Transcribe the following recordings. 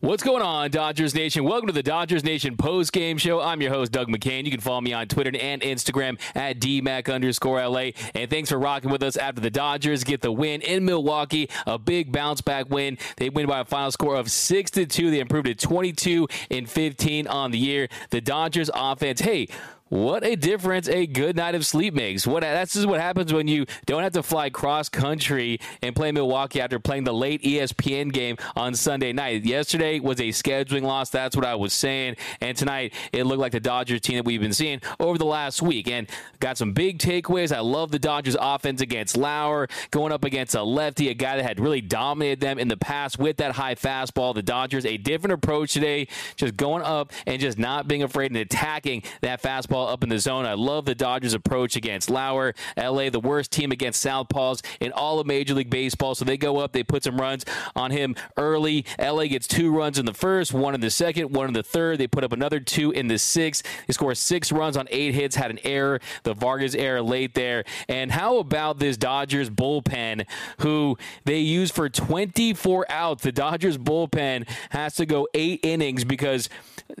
What's going on, Dodgers Nation? Welcome to the Dodgers Nation post-game show. I'm your host, Doug McCain. You can follow me on Twitter and Instagram at DMAC_LA. And thanks for rocking with us after the Dodgers get the win in Milwaukee. A big bounce-back win. They win by a final score of 6-2. They improved to 22-15 on the year. The Dodgers offense, hey, what a difference a good night of sleep makes. That's just what happens when you don't have to fly cross-country and play Milwaukee after playing the late ESPN game on Sunday night. Yesterday was a scheduling loss. That's what I was saying. And tonight, it looked like the Dodgers team that we've been seeing over the last week. And got some big takeaways. I love the Dodgers offense against Lauer, going up against a lefty, a guy that had really dominated them in the past with that high fastball. The Dodgers, a different approach today, just going up and just not being afraid and attacking that fastball up in the zone. I love the Dodgers' approach against Lauer. LA, the worst team against Southpaws in all of Major League Baseball. So they go up, they put some runs on him early. LA gets 2 runs in the first, 1 in the second, 1 in the third. They put up another 2 in the 6th. They score 6 runs on 8 hits, had an error, the Vargas error late there. And how about this Dodgers bullpen, who they use for 24 outs? The Dodgers bullpen has to go 8 innings because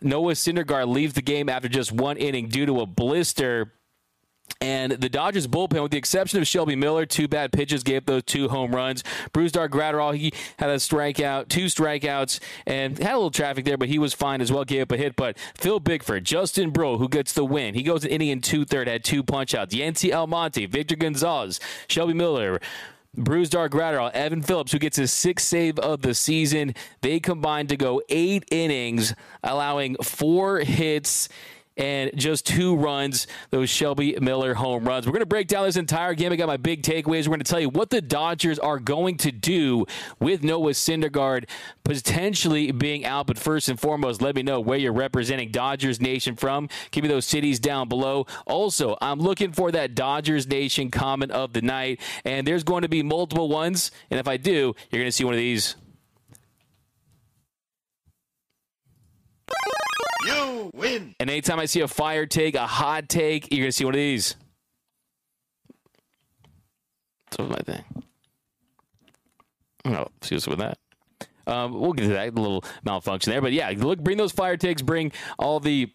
Noah Syndergaard leaves the game after just 1 inning due to a blister. And the Dodgers bullpen, with the exception of Shelby Miller, 2 bad pitches, gave those 2 home runs. Brusdar Graterol, he had a strikeout, 2 strikeouts, and had a little traffic there, but he was fine as well, gave up a hit. But Phil Bickford, Justin Bruihl, who gets the win. He goes an inning and 2/3, had 2 punch-outs. Yancy Almonte, Victor Gonzalez, Shelby Miller, Brusdar Graterol, Evan Phillips, who gets his 6th save of the season. They combined to go 8 innings, allowing 4 hits and just 2 runs, those Shelby Miller home runs. We're going to break down this entire game. I got my big takeaways. We're going to tell you what the Dodgers are going to do with Noah Syndergaard potentially being out. But first and foremost, let me know where you're representing Dodgers Nation from. Give me those cities down below. Also, I'm looking for that Dodgers Nation comment of the night, and there's going to be multiple ones. And if I do, you're going to see one of these. You win. And anytime I see a fire take, a hot take, you're going to see one of these. That's my thing. Oh, see what's with that. We'll get to that little malfunction there. But yeah, look, bring those fire takes, bring all your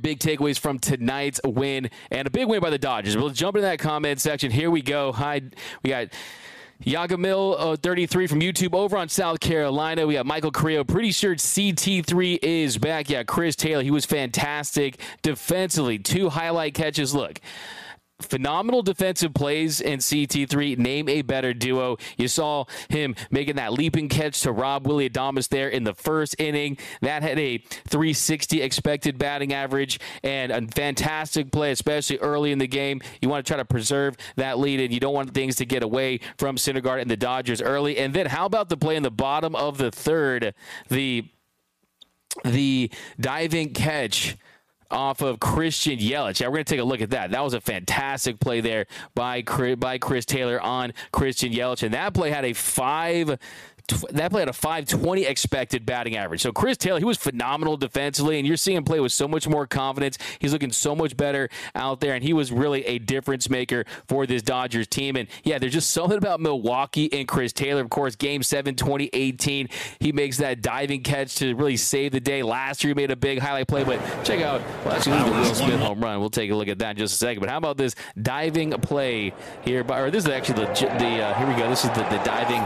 big takeaways from tonight's win. And a big win by the Dodgers. We'll jump into that comment section. Here we go. Hi, we got Yagamil33 from YouTube over on South Carolina. We got Michael Carrillo. Pretty sure CT3 is back. Yeah, Chris Taylor. He was fantastic defensively. 2 highlight catches. Look, phenomenal defensive plays in CT3. Name a better duo. You saw him making that leaping catch to rob Willie Adames there in the 1st inning. That had a 360 expected batting average and a fantastic play, especially early in the game. You want to try to preserve that lead, and you don't want things to get away from Syndergaard and the Dodgers early. And then how about the play in the bottom of the 3rd, the diving catch off of Christian Yelich. Yeah, we're going to take a look at that. That was a fantastic play there by Chris Taylor on Christian Yelich. And that play had a 5 that play had a .520 expected batting average. So Chris Taylor, he was phenomenal defensively, and you're seeing him play with so much more confidence. He's looking so much better out there, and he was really a difference maker for this Dodgers team. And yeah, there's just something about Milwaukee and Chris Taylor. Of course, Game 7, 2018, he makes that diving catch to really save the day. Last year, he made a big highlight play, but check out the Will Smith home run. We'll take a look at that in just a second. But how about this diving play here? Or this is actually here we go. This is the diving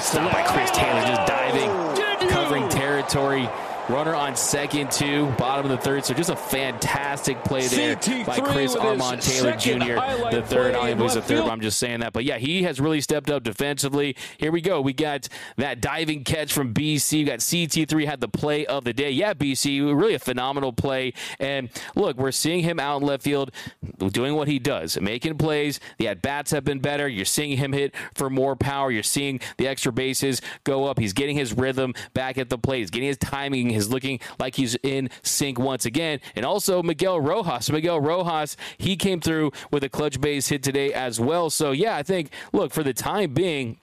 stop by Chris Taylor, just diving, covering territory. Runner on second, two, bottom of the third. So just a fantastic play there by Chris Armand Taylor Jr., the third. I don't know if he's the third, but I'm just saying that. But, yeah, he has really stepped up defensively. Here we go. We got that diving catch from BC. We got CT3 had the play of the day. Yeah, BC, really a phenomenal play. And, look, we're seeing him out in left field doing what he does, making plays. The at-bats have been better. You're seeing him hit for more power. You're seeing the extra bases go up. He's getting his rhythm back at the plate. He's getting his timing. Is looking like he's in sync once again. And also Miguel Rojas. He came through with a clutch base hit today as well. So, yeah, I think, look, for the time being,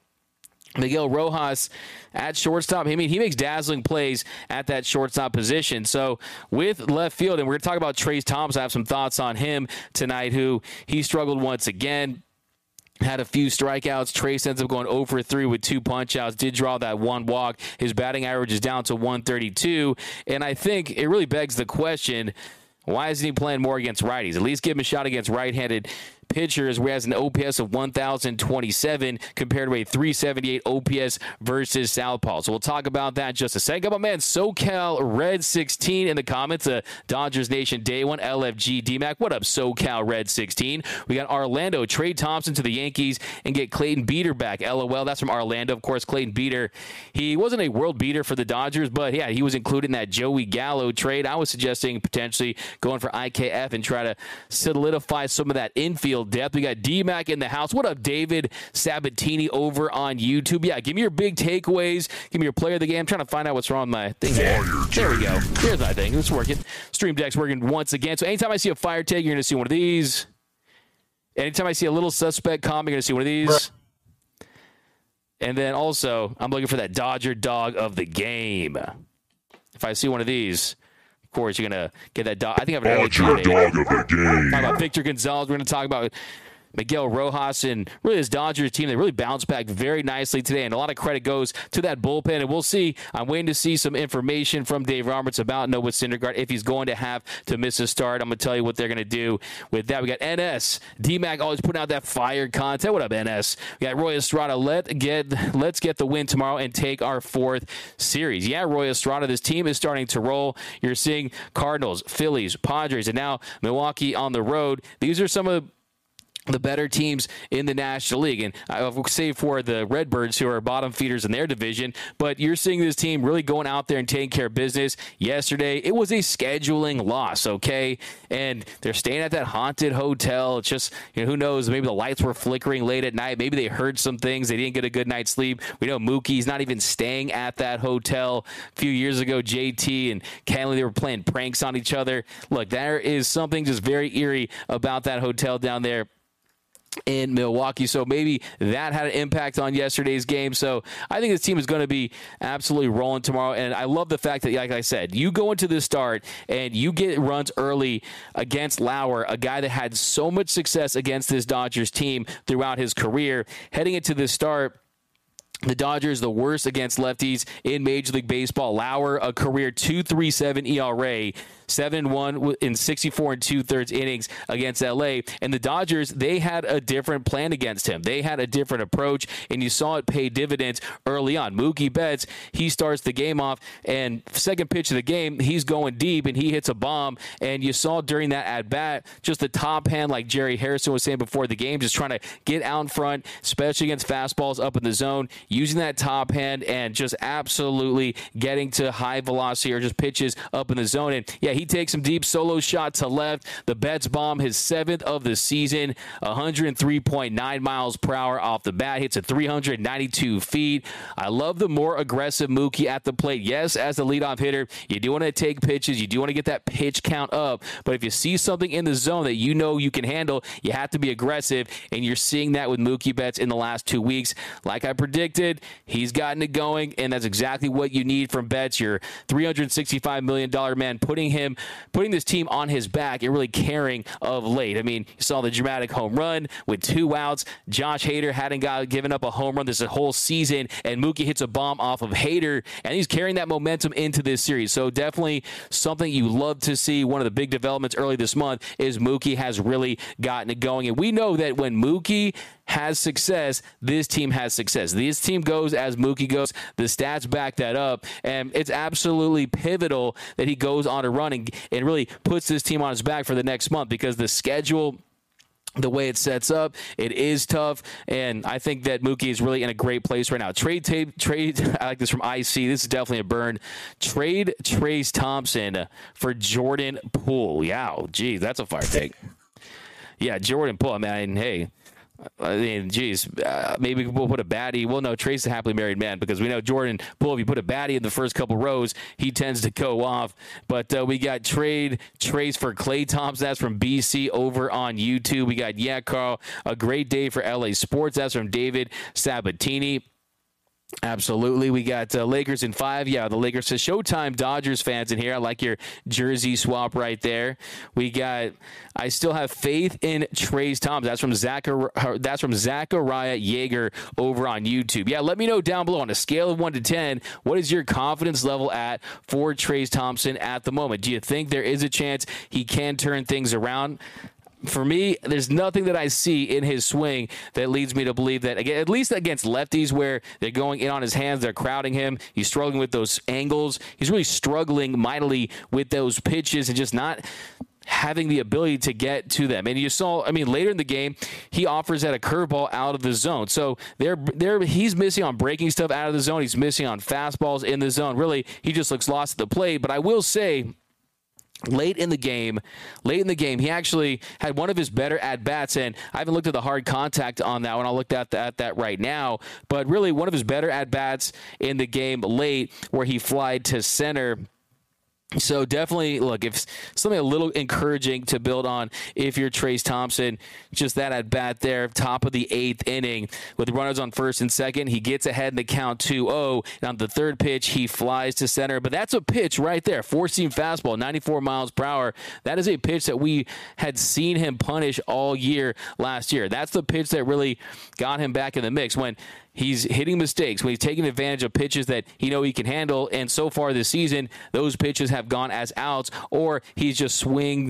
Miguel Rojas at shortstop, I mean, he makes dazzling plays at that shortstop position. So with left field, and we're going to talk about Trayce Thompson. I have some thoughts on him tonight, who he struggled once again. Had a few strikeouts. Trayce ends up going 0 for 3 with two punch-outs. Did draw that one walk. His batting average is down to .132. And I think it really begs the question, why isn't he playing more against righties? At least give him a shot against right-handed pitchers, where he has an OPS of 1,027 compared to a 378 OPS versus Southpaw. So we'll talk about that in just a second. Got my man SoCal Red 16 in the comments. Dodgers Nation Day 1, LFG DMAC. What up, SoCal Red 16? We got Orlando, trade Thompson to the Yankees and get Clayton Beater back. LOL, that's from Orlando. Of course, Clayton Beater, he wasn't a world beater for the Dodgers, but yeah, he was included in that Joey Gallo trade. I was suggesting potentially going for IKF and try to solidify some of that infield depth. We got DMAC in the house. What up, David Sabatini over on YouTube? Yeah, give me your big takeaways. Give me your player of the game. I'm trying to find out what's wrong with my thing. There we go. Here's my thing. It's working. Stream Deck's working once again. So anytime I see a fire take, you're going to see one of these. Anytime I see a little suspect comment, you're going to see one of these. And then also, I'm looking for that Dodger dog of the game. If I see one of these, course, you're going to get that dog. I think I've heard dog of the game. Talk about Victor Gonzalez. We're going to talk about Miguel Rojas and really this Dodgers team. They really bounced back very nicely today, and a lot of credit goes to that bullpen. And we'll see. I'm waiting to see some information from Dave Roberts about Noah Syndergaard, if he's going to have to miss a start. I'm going to tell you what they're going to do with that. We got NS. DMAC always putting out that fire content. What up, NS? We got Roy Estrada. Let's get the win tomorrow and take our fourth series. Yeah, Roy Estrada, this team is starting to roll. You're seeing Cardinals, Phillies, Padres, and now Milwaukee on the road. These are some of the better teams in the National League, and I will say for the Redbirds, who are bottom feeders in their division, but you're seeing this team really going out there and taking care of business. Yesterday, it was a scheduling loss, okay? And they're staying at that haunted hotel. It's just, you know, who knows? Maybe the lights were flickering late at night. Maybe they heard some things. They didn't get a good night's sleep. We know Mookie's not even staying at that hotel. A few years ago, JT and Kenley, they were playing pranks on each other. Look, there is something just very eerie about that hotel down there in Milwaukee. So maybe that had an impact on yesterday's game. So I think this team is going to be absolutely rolling tomorrow. And I love the fact that, like I said, you go into this start and you get runs early against Lauer, a guy that had so much success against this Dodgers team throughout his career. Heading into this start, the Dodgers, the worst against lefties in Major League Baseball. Lauer, a career 2.37 ERA, 7-1 in 64 and 2/3 innings against LA. And the Dodgers, they had a different plan against him. They had a different approach, and you saw it pay dividends early on. Mookie Betts, he starts the game off, and second pitch of the game, he's going deep, and he hits a bomb. And you saw during that at-bat, just the top hand, like Jerry Harrison was saying before the game, just trying to get out in front, especially against fastballs up in the zone, using that top hand and just absolutely getting to high velocity or just pitches up in the zone. And yeah, he He takes him deep, solo shot to left. The Betts bomb, his seventh of the season, 103.9 miles per hour off the bat, hits at 392 feet. I love the more aggressive Mookie at the plate. Yes, as the leadoff hitter, you do want to take pitches. You do want to get that pitch count up. But if you see something in the zone that you know you can handle, you have to be aggressive, and you're seeing that with Mookie Betts in the last 2 weeks. Like I predicted, he's gotten it going, and that's exactly what you need from Betts, your $365 million man, putting this team on his back and really caring of late. I mean, you saw the dramatic home run with 2 outs. Josh Hader hadn't given up a home run this whole season, and Mookie hits a bomb off of Hader, and he's carrying that momentum into this series. So definitely something you love to see. One of the big developments early this month is Mookie has really gotten it going, and we know that when Mookie has success, this team has success. This team goes as Mookie goes. The stats back that up, and it's absolutely pivotal that he goes on a run and really puts this team on his back for the next month, because the schedule, the way it sets up, it is tough, and I think that Mookie is really in a great place right now. Trade, I like this from IC. This is definitely a burn. Trade Trayce Thompson for Jordan Poole. Yeah, geez, that's a fire take. Yeah, Jordan Poole. Maybe we'll put a baddie. Well, no, Trayce is a happily married man, because we know Jordan Poole, if you put a baddie in the first couple rows, he tends to go off. But we got Trayce for Clay Thompson. That's from BC over on YouTube. We got, yeah, Carl, a great day for LA Sports. That's from David Sabatini. Absolutely. We got Lakers in 5. Yeah, the Lakers says Showtime Dodgers fans in here. I like your jersey swap right there. We got, I still have faith in Trayce Thompson. That's from Zachariah Yeager over on YouTube. Yeah, let me know down below on a scale of 1 to 10, what is your confidence level at for Trayce Thompson at the moment? Do you think there is a chance he can turn things around? For me, there's nothing that I see in his swing that leads me to believe that, at least against lefties where they're going in on his hands, they're crowding him, he's struggling with those angles, he's really struggling mightily with those pitches and just not having the ability to get to them. And you saw, I mean, later in the game, he offers that a curveball out of the zone. So he's missing on breaking stuff out of the zone. He's missing on fastballs in the zone. Really, he just looks lost at the plate. But I will say, Late in the game, he actually had one of his better at-bats, and I haven't looked at the hard contact on that one. I'll look at that right now. But really, one of his better at-bats in the game late, where he flied to center. So definitely, look, if something a little encouraging to build on if you're Trayce Thompson, just that at-bat there, top of the 8th inning with runners on first and second. He gets ahead in the count 2-0, and on the third pitch, he flies to center. But that's a pitch right there, four-seam fastball, 94 miles per hour. That is a pitch that we had seen him punish all year last year. That's the pitch that really got him back in the mix when he's hitting mistakes, when he's taking advantage of pitches that he know he can handle, and so far this season, those pitches have gone as outs, or he just swung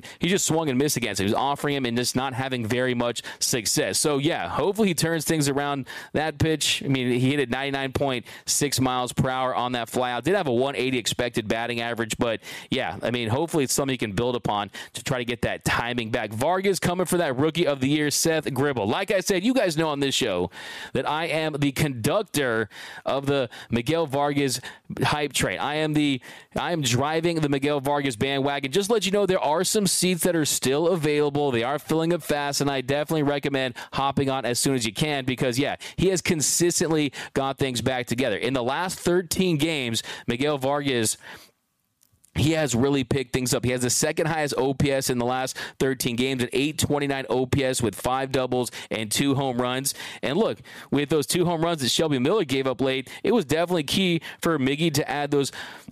and missed against him. He's offering him and just not having very much success. So yeah, hopefully he turns things around. That pitch, I mean, he hit it 99.6 miles per hour on that flyout. Did have a 180 expected batting average, but yeah, I mean, hopefully it's something you can build upon to try to get that timing back. Vargas coming for that Rookie of the Year, Seth Gribble. Like I said, you guys know on this show that I am the conductor of the Miguel Vargas hype train. I am driving the Miguel Vargas bandwagon. Just to let you know, there are some seats that are still available. They are filling up fast, and I definitely recommend hopping on as soon as you can, because yeah, he has consistently got things back together. In the last 13 games, Miguel Vargas, he has really picked things up. He has the second highest OPS in the last 13 games at 829 OPS with 5 doubles and 2 home runs. And look, with those 2 home runs that Shelby Miller gave up late, it was definitely key for Miggy to add those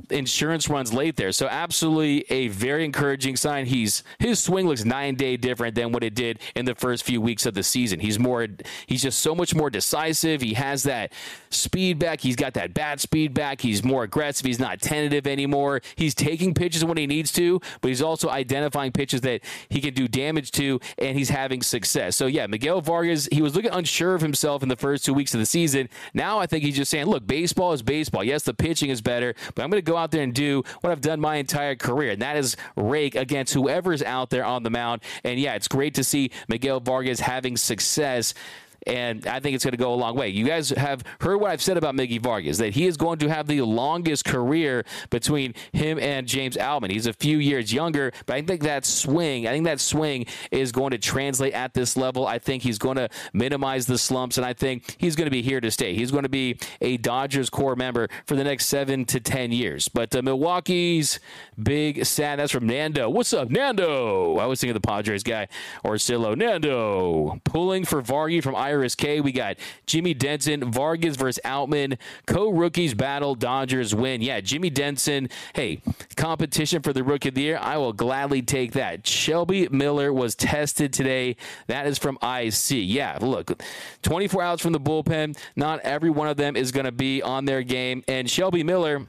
insurance runs late there. So absolutely a very encouraging sign. His swing looks 9 days different than what it did in the first few weeks of the season. He's just so much more decisive. He has that speed back. He's got that bat speed back. He's more aggressive. He's not tentative anymore. He's taking pitches when he needs to, but he's also identifying pitches that he can do damage to, and he's having success. So yeah, Miguel Vargas, he was looking unsure of himself in the first 2 weeks of the season. Now I think he's just saying, look, baseball is baseball. Yes, the pitching is better, but I'm going to go out there and do what I've done my entire career, and that is rake against whoever's out there on the mound. And yeah, it's great to see Miguel Vargas having success and I think it's going to go a long way. You guys have heard what I've said about Miggy Vargas, that he is going to have the longest career between him and James Outman. He's a few years younger, but I think that swing is going to translate at this level. I think he's going to minimize the slumps, and I think he's going to be here to stay. He's going to be a Dodgers core member for the next 7 to 10 years. But Milwaukee's big sad. That's from Nando. What's up, Nando? I was thinking of the Padres guy, Orsillo. Nando pulling for Vargy from Iris K. We got Jimmy Denson, Vargas versus Outman, co-rookies battle, Dodgers win. Yeah, Jimmy Denson, hey, competition for the Rookie of the Year, I will gladly take that. Shelby Miller was tested today. That is from IC. Yeah, look, 24 outs from the bullpen. Not every one of them is going to be on their game. And Shelby Miller,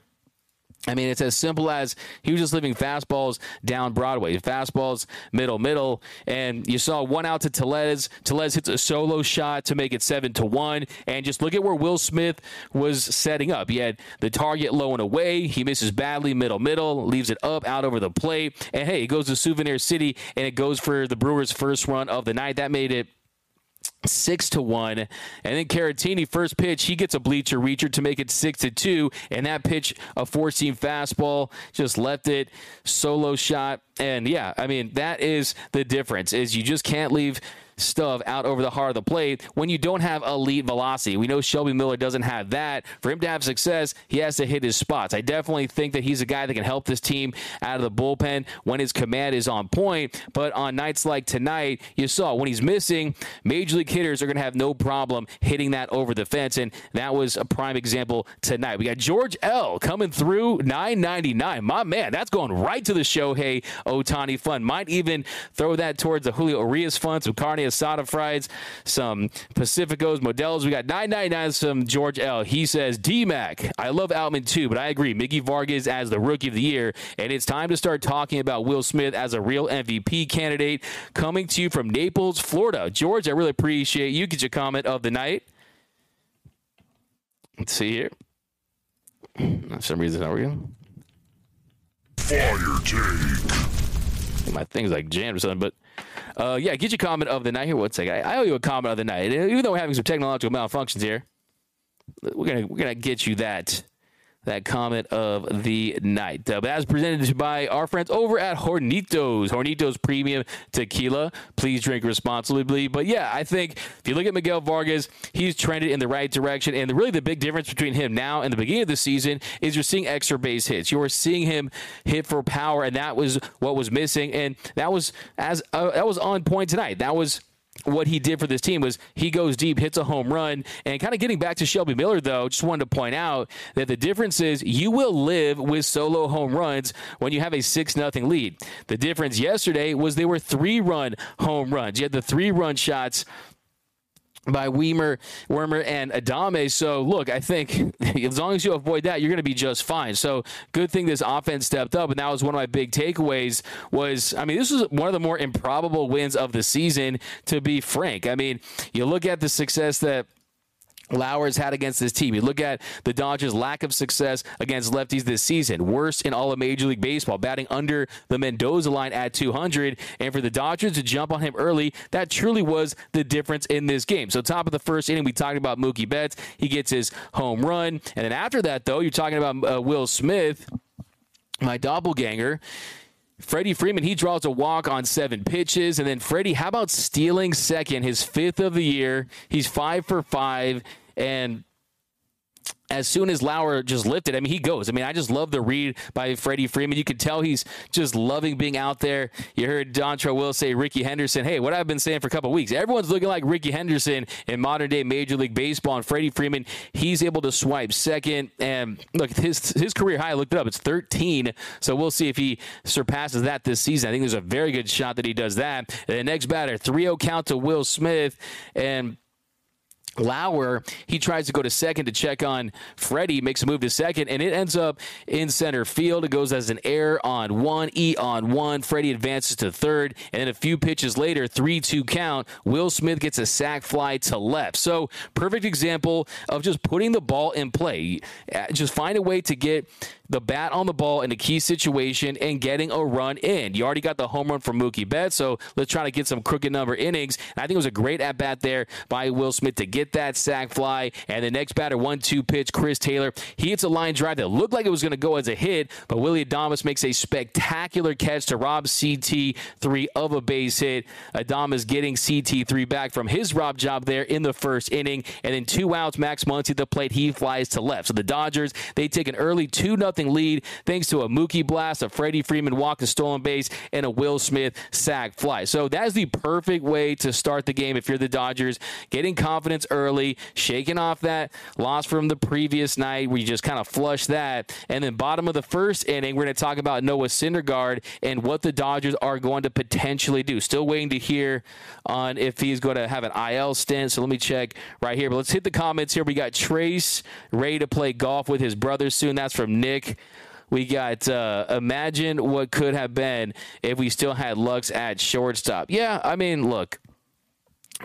I mean, it's as simple as he was just leaving fastballs down Broadway, fastballs middle, and you saw one out to Telez. Telez hits a solo shot to make it 7-1, and just look at where Will Smith was setting up. He had the target low and away. He misses badly, middle, leaves it up, out over the plate, and hey, it goes to Souvenir City, and it goes for the Brewers' first run of the night. That made it 6-1, and then Caratini, first pitch, he gets a bleacher reacher to make it 6-2, and that pitch, a four-seam fastball, just left it, solo shot, and yeah, I mean, that is the difference, is you just can't leave stuff out over the heart of the plate when you don't have elite velocity. We know Shelby Miller doesn't have that. For him to have success, he has to hit his spots. I definitely think that he's a guy that can help this team out of the bullpen when his command is on point, but on nights like tonight, you saw when he's missing, major league hitters are going to have no problem hitting that over the fence, and that was a prime example tonight. We got George L. coming through, $9.99. My man, that's going right to the Shohei Ohtani fund. Might even throw that towards the Julio Urias fund, some carne asada fries, some Pacificos, Modelos. We got 999 from George L. He says, D-Mac, I love Outman too, but I agree. Miggy Vargas as the Rookie of the Year, and it's time to start talking about Will Smith as a real MVP candidate. Coming to you from Naples, Florida. George, I really appreciate you. Get your comment of the night. Let's see here. For some reason, how are you? Fire take. My thing's like jammed or something, but yeah, get your comment of the night here. 1 second, I owe you a comment of the night. Even though we're having some technological malfunctions here, we're gonna get you that comment of the night. But as presented by our friends over at Hornitos Premium Tequila. Please drink responsibly. But yeah, I think if you look at Miguel Vargas, he's trended in the right direction. And really the big difference between him now and the beginning of the season is you're seeing extra base hits. You are seeing him hit for power, and that was what was missing. And that was on point tonight. That was what he did for this team, was he goes deep, hits a home run. And kind of getting back to Shelby Miller, though, just wanted to point out that the difference is you will live with solo home runs when you have a 6-0 lead. The difference yesterday was they were 3-run home runs. You had the 3-run shots by Wormer, and Adames. So, look, I think as long as you avoid that, you're going to be just fine. So, good thing this offense stepped up, and that was one of my big takeaways was, I mean, this was one of the more improbable wins of the season, to be frank. I mean, you look at the success that Lauer's had against this team. You look at the Dodgers' lack of success against lefties this season. Worst in all of Major League Baseball, batting under the Mendoza line at .200. And for the Dodgers to jump on him early, that truly was the difference in this game. So top of the first inning, we talked about Mookie Betts. He gets his home run. And then after that, though, you're talking about Will Smith, my doppelganger. Freddie Freeman, he draws a walk on 7 pitches. And then Freddie, how about stealing second, his 5th of the year? He's 5 for 5. And as soon as Lauer just lifted, I mean, he goes. I mean, I just love the read by Freddie Freeman. You could tell he's just loving being out there. You heard Dontre Will say Rickey Henderson. Hey, what I've been saying for a couple of weeks, everyone's looking like Rickey Henderson in modern-day Major League Baseball. And Freddie Freeman, he's able to swipe second. And, look, his career high, I looked it up, it's 13. So we'll see if he surpasses that this season. I think there's a very good shot that he does that. And the next batter, 3-0 count to Will Smith. And Lauer, he tries to go to second to check on Freddie, makes a move to second, and it ends up in center field. It goes as an error on one, E on one. Freddie advances to third, and then a few pitches later, 3-2 count, Will Smith gets a sac fly to left. So, perfect example of just putting the ball in play. Just find a way to get the bat on the ball in a key situation and getting a run in. You already got the home run from Mookie Betts, so let's try to get some crooked number innings. And I think it was a great at-bat there by Will Smith to get that sac fly. And the next batter, 1-2 pitch, Chris Taylor. He hits a line drive that looked like it was going to go as a hit, but Willie Adames makes a spectacular catch to rob CT3 of a base hit. Adames getting CT3 back from his rob job there in the first inning. And then 2 outs, Max Muncy at the plate. He flies to left. So the Dodgers, they take an early 2-0 lead thanks to a Mookie blast, a Freddie Freeman walk, a stolen base, and a Will Smith sac fly. So that is the perfect way to start the game if you're the Dodgers, getting confidence early, shaking off that loss from the previous night where you just kind of flush that. And then bottom of the first inning, we're going to talk about Noah Syndergaard and what the Dodgers are going to potentially do. Still waiting to hear on if he's going to have an IL stint, so let me check right here. But let's hit the comments here. We got Trayce ready to play golf with his brother soon. That's from Nick. We got imagine what could have been if we still had Lux at shortstop. Yeah, I mean, look,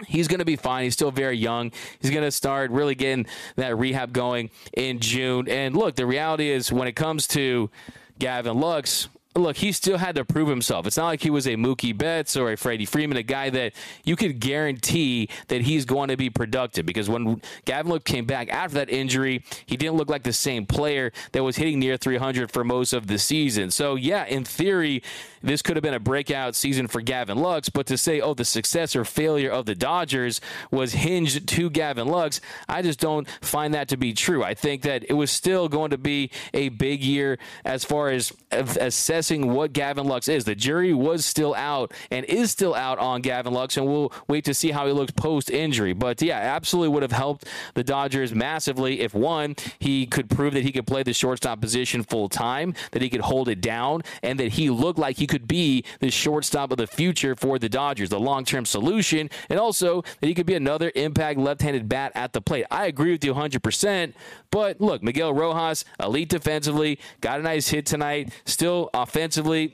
he's going to be fine. He's still very young. He's going to start really getting that rehab going in June. And, look, the reality is when it comes to Gavin Lux, look, he still had to prove himself. It's not like he was a Mookie Betts or a Freddie Freeman, a guy that you could guarantee that he's going to be productive. Because when Gavin Lux came back after that injury, he didn't look like the same player that was hitting near 300 for most of the season. So, yeah, in theory, this could have been a breakout season for Gavin Lux. But to say, oh, the success or failure of the Dodgers was hinged to Gavin Lux, I just don't find that to be true. I think that it was still going to be a big year as far as assessing what Gavin Lux is. The jury was still out and is still out on Gavin Lux, and we'll wait to see how he looks post-injury. But, yeah, absolutely would have helped the Dodgers massively if, one, he could prove that he could play the shortstop position full-time, that he could hold it down, and that he looked like he could be the shortstop of the future for the Dodgers, the long-term solution, and also that he could be another impact left-handed bat at the plate. I agree with you 100%, but, look, Miguel Rojas, elite defensively, got a nice hit tonight, still offensively,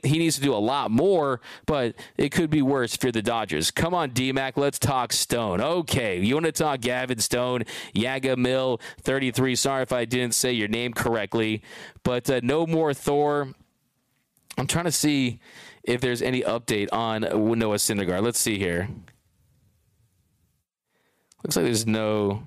he needs to do a lot more, but it could be worse if you're the Dodgers. Come on, D-Mac, let's talk Stone. Okay, you want to talk Gavin Stone, Yaga Mill, 33. Sorry if I didn't say your name correctly, but no more Thor. I'm trying to see if there's any update on Noah Syndergaard. Let's see here. Looks like there's no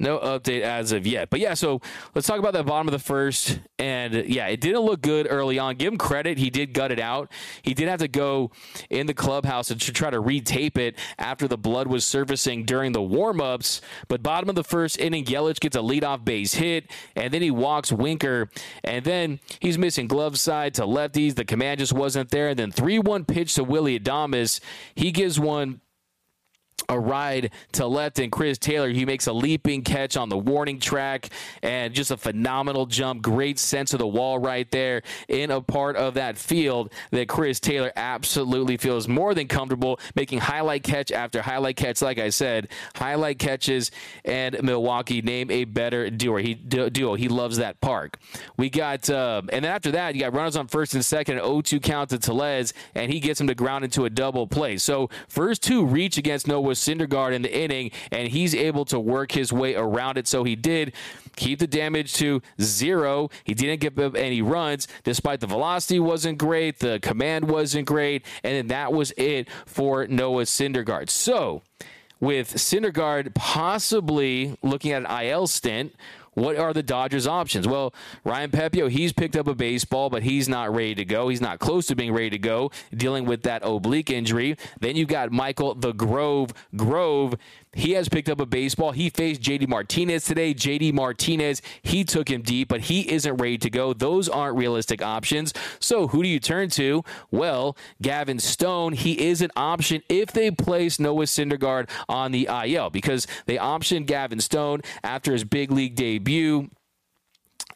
update as of yet. But, yeah, so let's talk about the bottom of the first. And, yeah, it didn't look good early on. Give him credit. He did gut it out. He did have to go in the clubhouse and try to retape it after the blood was surfacing during the warm-ups. But bottom of the first inning, Yelich gets a leadoff base hit, and then he walks Winker. And then he's missing glove side to lefties. The command just wasn't there. And then 3-1 pitch to Willie Adames. He gives one a ride to left, and Chris Taylor, he makes a leaping catch on the warning track and just a phenomenal jump. Great sense of the wall right there in a part of that field that Chris Taylor absolutely feels more than comfortable making highlight catch after highlight catch. Like I said, highlight catches and Milwaukee, name a better duo. He loves that park. We got, and then after that, you got runners on first and second, an 0-2 count to Telez, and he gets him to ground into a double play. So first two reach against Noah Syndergaard in the inning, and he's able to work his way around it. So he did keep the damage to 0. He didn't give up any runs, despite the velocity wasn't great, the command wasn't great, and then that was it for Noah Syndergaard. So with Syndergaard possibly looking at an IL stint, what are the Dodgers' options? Well, Ryan Pepio, he's picked up a baseball, but he's not ready to go. He's not close to being ready to go, dealing with that oblique injury. Then you've got Michael the Grove. He has picked up a baseball. He faced J.D. Martinez today. J.D. Martinez, he took him deep, but he isn't ready to go. Those aren't realistic options. So who do you turn to? Well, Gavin Stone, he is an option if they place Noah Syndergaard on the IL because they optioned Gavin Stone after his big league debut.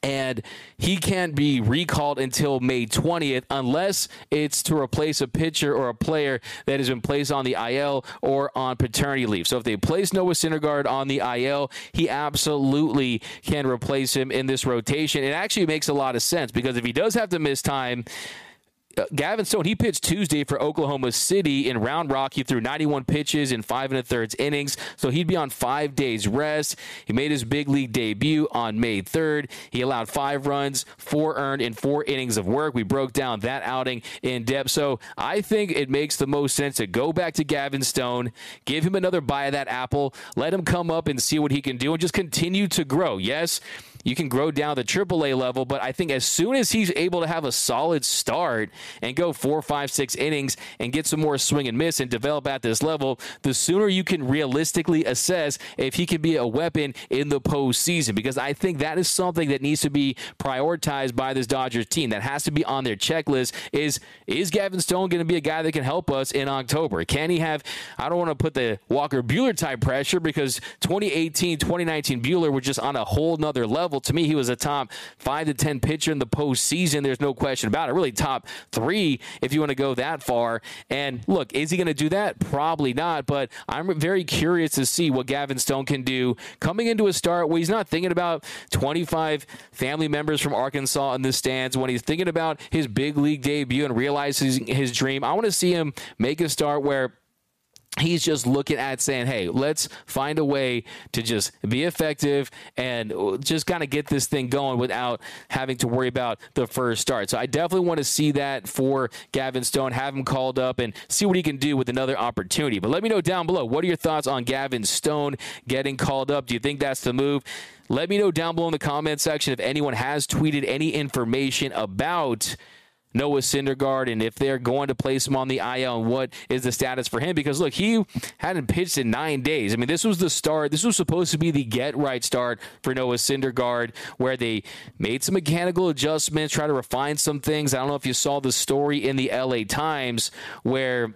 and he can't be recalled until May 20th unless it's to replace a pitcher or a player that has been placed on the IL or on paternity leave. So if they place Noah Syndergaard on the IL, he absolutely can replace him in this rotation. It actually makes a lot of sense because if he does have to miss time, Gavin Stone, he pitched Tuesday for Oklahoma City in Round Rock. He threw 91 pitches in 5 1/3 innings, so he'd be on 5 days rest. He made his big league debut on May 3rd. He allowed 5 runs, 4 earned, and 4 innings of work. We broke down that outing in depth, so I think it makes the most sense to go back to Gavin Stone, give him another bite of that apple, let him come up and see what he can do, and just continue to grow. Yes, you can grow down the AAA level, but I think as soon as he's able to have a solid start and go 4, 5, 6 innings and get some more swing and miss and develop at this level, the sooner you can realistically assess if he can be a weapon in the postseason, because I think that is something that needs to be prioritized by this Dodgers team. That has to be on their checklist is Gavin Stone going to be a guy that can help us in October? Can he have, I don't want to put the Walker Buehler type pressure, because 2018, 2019 Buehler was just on a whole nother level. To me, he was a top 5 to 10 pitcher in the postseason. There's no question about it. Really top 3 if you want to go that far. And look, is he going to do that? Probably not. But I'm very curious to see what Gavin Stone can do coming into a start where he's not thinking about 25 family members from Arkansas in the stands, when he's thinking about his big league debut and realizing his dream. I want to see him make a start where he's just looking at saying, hey, let's find a way to just be effective and just kind of get this thing going without having to worry about the first start. So I definitely want to see that for Gavin Stone, have him called up and see what he can do with another opportunity. But let me know down below, what are your thoughts on Gavin Stone getting called up? Do you think that's the move? Let me know down below in the comment section if anyone has tweeted any information about Noah Syndergaard and if they're going to place him on the IL and what is the status for him, because look, he hadn't pitched in 9 days. I mean, this was the start. This was supposed to be the get right start for Noah Syndergaard, where they made some mechanical adjustments, try to refine some things. I don't know if you saw the story in the LA Times where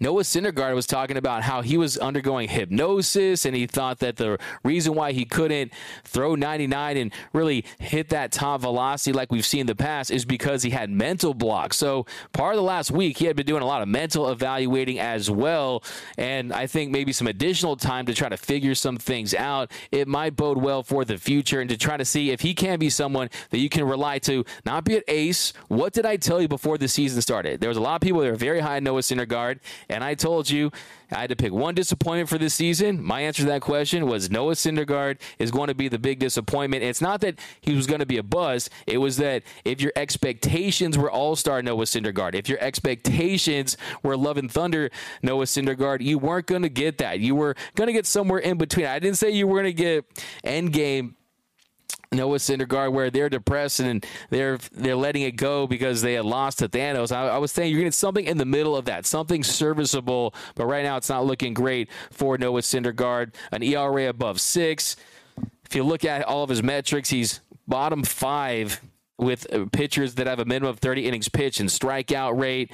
Noah Syndergaard was talking about how he was undergoing hypnosis, and he thought that the reason why he couldn't throw 99 and really hit that top velocity like we've seen in the past is because he had mental blocks. So part of the last week, he had been doing a lot of mental evaluating as well, and I think maybe some additional time to try to figure some things out. It might bode well for the future and to try to see if he can be someone that you can rely to, not be an ace. What did I tell you before the season started? There was a lot of people that were very high on Noah Syndergaard, and I told you I had to pick one disappointment for this season. My answer to that question was Noah Syndergaard is going to be the big disappointment. It's not that he was going to be a bust. It was that if your expectations were all-star Noah Syndergaard, if your expectations were Love and Thunder Noah Syndergaard, you weren't going to get that. You were going to get somewhere in between. I didn't say you were going to get endgame Noah Syndergaard where they're depressed and they're letting it go because they had lost to Thanos. I was saying you're going to get something in the middle of that, something serviceable, but right now it's not looking great for Noah Syndergaard. An ERA above 6. If you look at all of his metrics, he's bottom 5 with pitchers that have a minimum of 30 innings pitched and strikeout rate.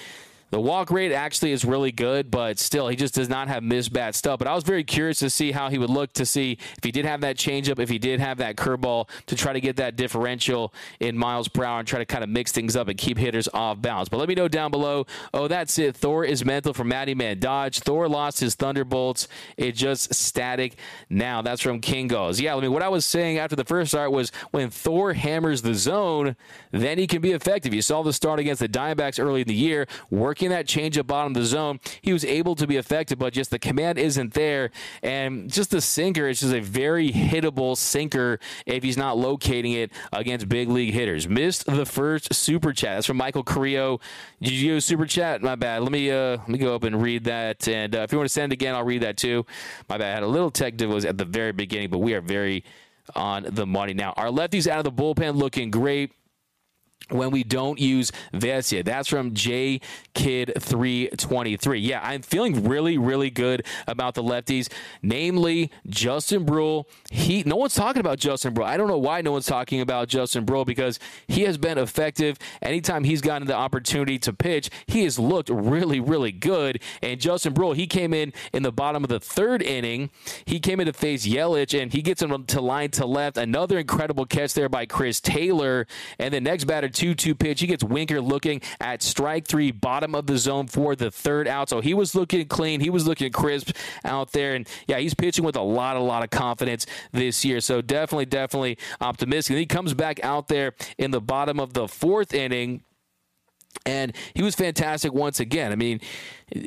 The walk rate actually is really good, but still, he just does not have missed bat stuff. But I was very curious to see how he would look, to see if he did have that changeup, if he did have that curveball, to try to get that differential in miles per hour and try to kind of mix things up and keep hitters off balance. But let me know down below. Oh, that's it. Thor is mental from Matty Man Dodge. Thor lost his Thunderbolts. It's just static now. That's from King Goes. Yeah, I mean, what I was saying after the first start was when Thor hammers the zone, then he can be effective. You saw the start against the Diamondbacks early in the year, working that change at bottom of the zone. He was able to be effective, but just the command isn't there, and just the sinker is just a very hittable sinker if he's not locating it against big league hitters. Missed the first super chat. That's from Michael Carrillo. Did you do a super chat? My bad. Let me go up and read that, and if you want to send it again, I'll read that too. My bad. I had a little tech difficulties at the very beginning, but we are very on the money now. Our lefties out of the bullpen looking great. when we don't use Vesia. That's from JKid323. Yeah, I'm feeling really, really good about the lefties, namely Justin Bruihl. No one's talking about Justin Bruihl. I don't know why no one's talking about Justin Bruihl, because he has been effective. Anytime he's gotten the opportunity to pitch, he has looked really, really good. And Justin Bruihl, he came in the bottom of the third inning. He came in to face Yelich, and he gets him to line to left. Another incredible catch there by Chris Taylor. And the next batter, 2-2 pitch. He gets Winker looking at strike three, bottom of the zone for the third out. So he was looking clean. He was looking crisp out there. And, yeah, he's pitching with a lot of confidence this year. So definitely optimistic. And he comes back out there in the bottom of the fourth inning, and he was fantastic once again. I mean,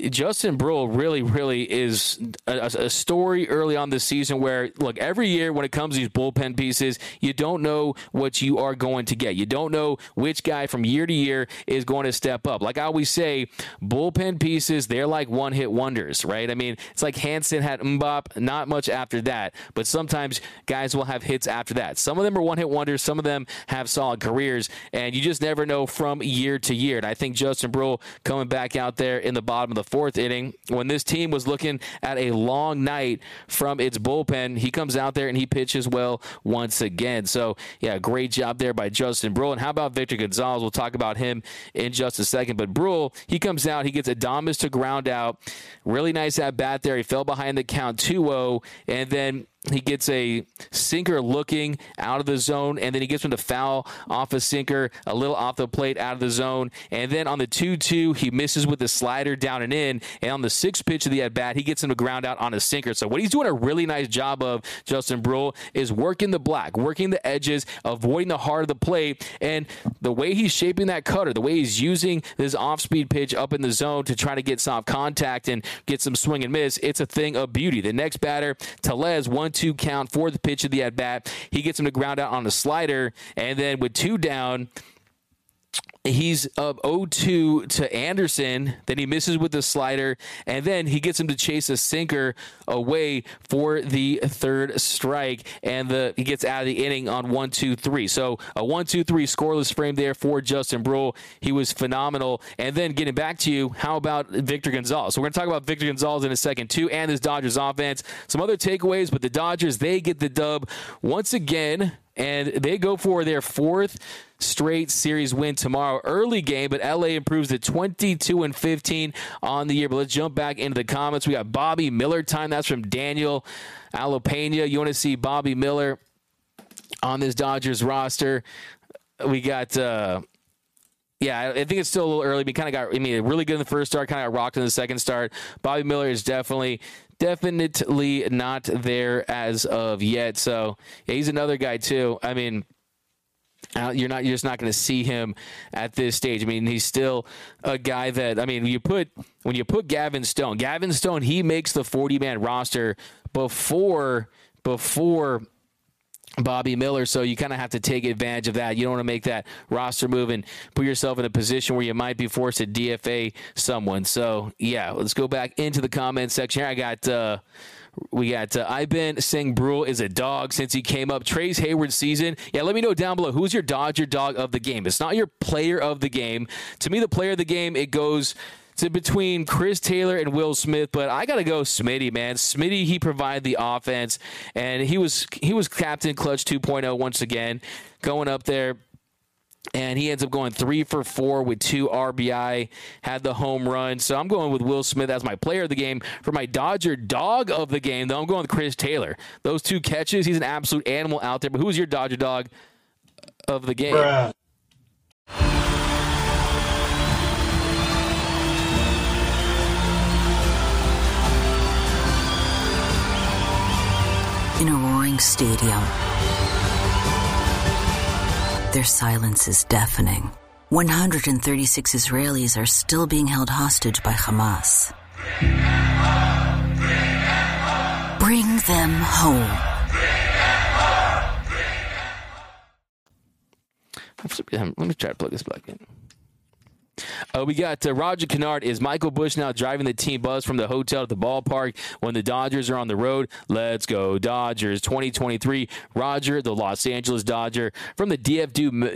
Justin Bruihl really is a story early on this season where, look, every year when it comes to these bullpen pieces, you don't know what you are going to get. You don't know which guy from year to year is going to step up. Like I always say, bullpen pieces, they're like one-hit wonders, right? I mean, it's like Hanson had Mbop, not much after that, but sometimes guys will have hits after that. Some of them are one-hit wonders. Some of them have solid careers, and you just never know from year to year. And I think Justin Bruihl coming back out there in the bottom of the fourth inning, when this team was looking at a long night from its bullpen, he comes out there and he pitches well once again. So, yeah, great job there by Justin Bruihl. And how about Victor Gonzalez? We'll talk about him in just a second. But Bruihl, he comes out, he gets Adames to ground out. Really nice at bat there. He fell behind the count 2-0, and then he gets a sinker looking out of the zone, and then he gets him to foul off a sinker, a little off the plate, out of the zone. And then on the 2-2, he misses with the slider down and in. And on the sixth pitch of the at-bat, he gets him to ground out on a sinker. So what he's doing a really nice job of, Justin Bruihl, is working the black, working the edges, avoiding the heart of the plate. And the way he's shaping that cutter, the way he's using this off-speed pitch up in the zone to try to get soft contact and get some swing and miss, it's a thing of beauty. The next batter, Telez, 1-2 count for the pitch of the at-bat. He gets him to ground out on a slider, and then with two down, he's up 0-2 to Anderson. Then he misses with the slider, and then he gets him to chase a sinker away for the third strike, and he gets out of the inning on 1-2-3. So a 1-2-3 scoreless frame there for Justin Bruihl. He was phenomenal. And then getting back to you, how about Victor Gonzalez? So we're going to talk about Victor Gonzalez in a second, too, and this Dodgers offense. Some other takeaways, but the Dodgers, they get the dub once again, and they go for their fourth straight series win tomorrow. Early game, but LA improves to 22-15 on the year. But let's jump back into the comments. We got Bobby Miller time. That's from Daniel Alopena. You want to see Bobby Miller on this Dodgers roster? We got... yeah, I think it's still a little early. We kind of got, really good in the first start, kind of got rocked in the second start. Bobby Miller is definitely not there as of yet. So yeah, he's another guy too. I mean, you're just not going to see him at this stage. I mean, he's still a guy that, when you put Gavin Stone, he makes the 40-man roster before Bobby Miller, so you kind of have to take advantage of that. You don't want to make that roster move and put yourself in a position where you might be forced to DFA someone. So, yeah, let's go back into the comment section here. We got I've been saying Bruihl is a dog since he came up. Trayce Hayward's season. Yeah, let me know down below, who's your Dodger dog of the game? It's not your player of the game. To me, the player of the game, it goes to between Chris Taylor and Will Smith, but I got to go Smitty, man. Smitty, he provided the offense, and he was Captain Clutch 2.0 once again, going up there, and he ends up going 3 for 4 with 2 RBI, had the home run. So I'm going with Will Smith as my player of the game. For my Dodger dog of the game, though, I'm going with Chris Taylor. Those 2 catches, he's an absolute animal out there. But who's your Dodger dog of the game? Bruh. In a roaring stadium, their silence is deafening. 136 Israelis are still being held hostage by Hamas. Bring them home. Let me try to plug this back in. We got Roger Kennard. Is Michael Bush now driving the team bus from the hotel to the ballpark when the Dodgers are on the road? Let's go Dodgers 2023. Roger, the Los Angeles Dodger from the DFW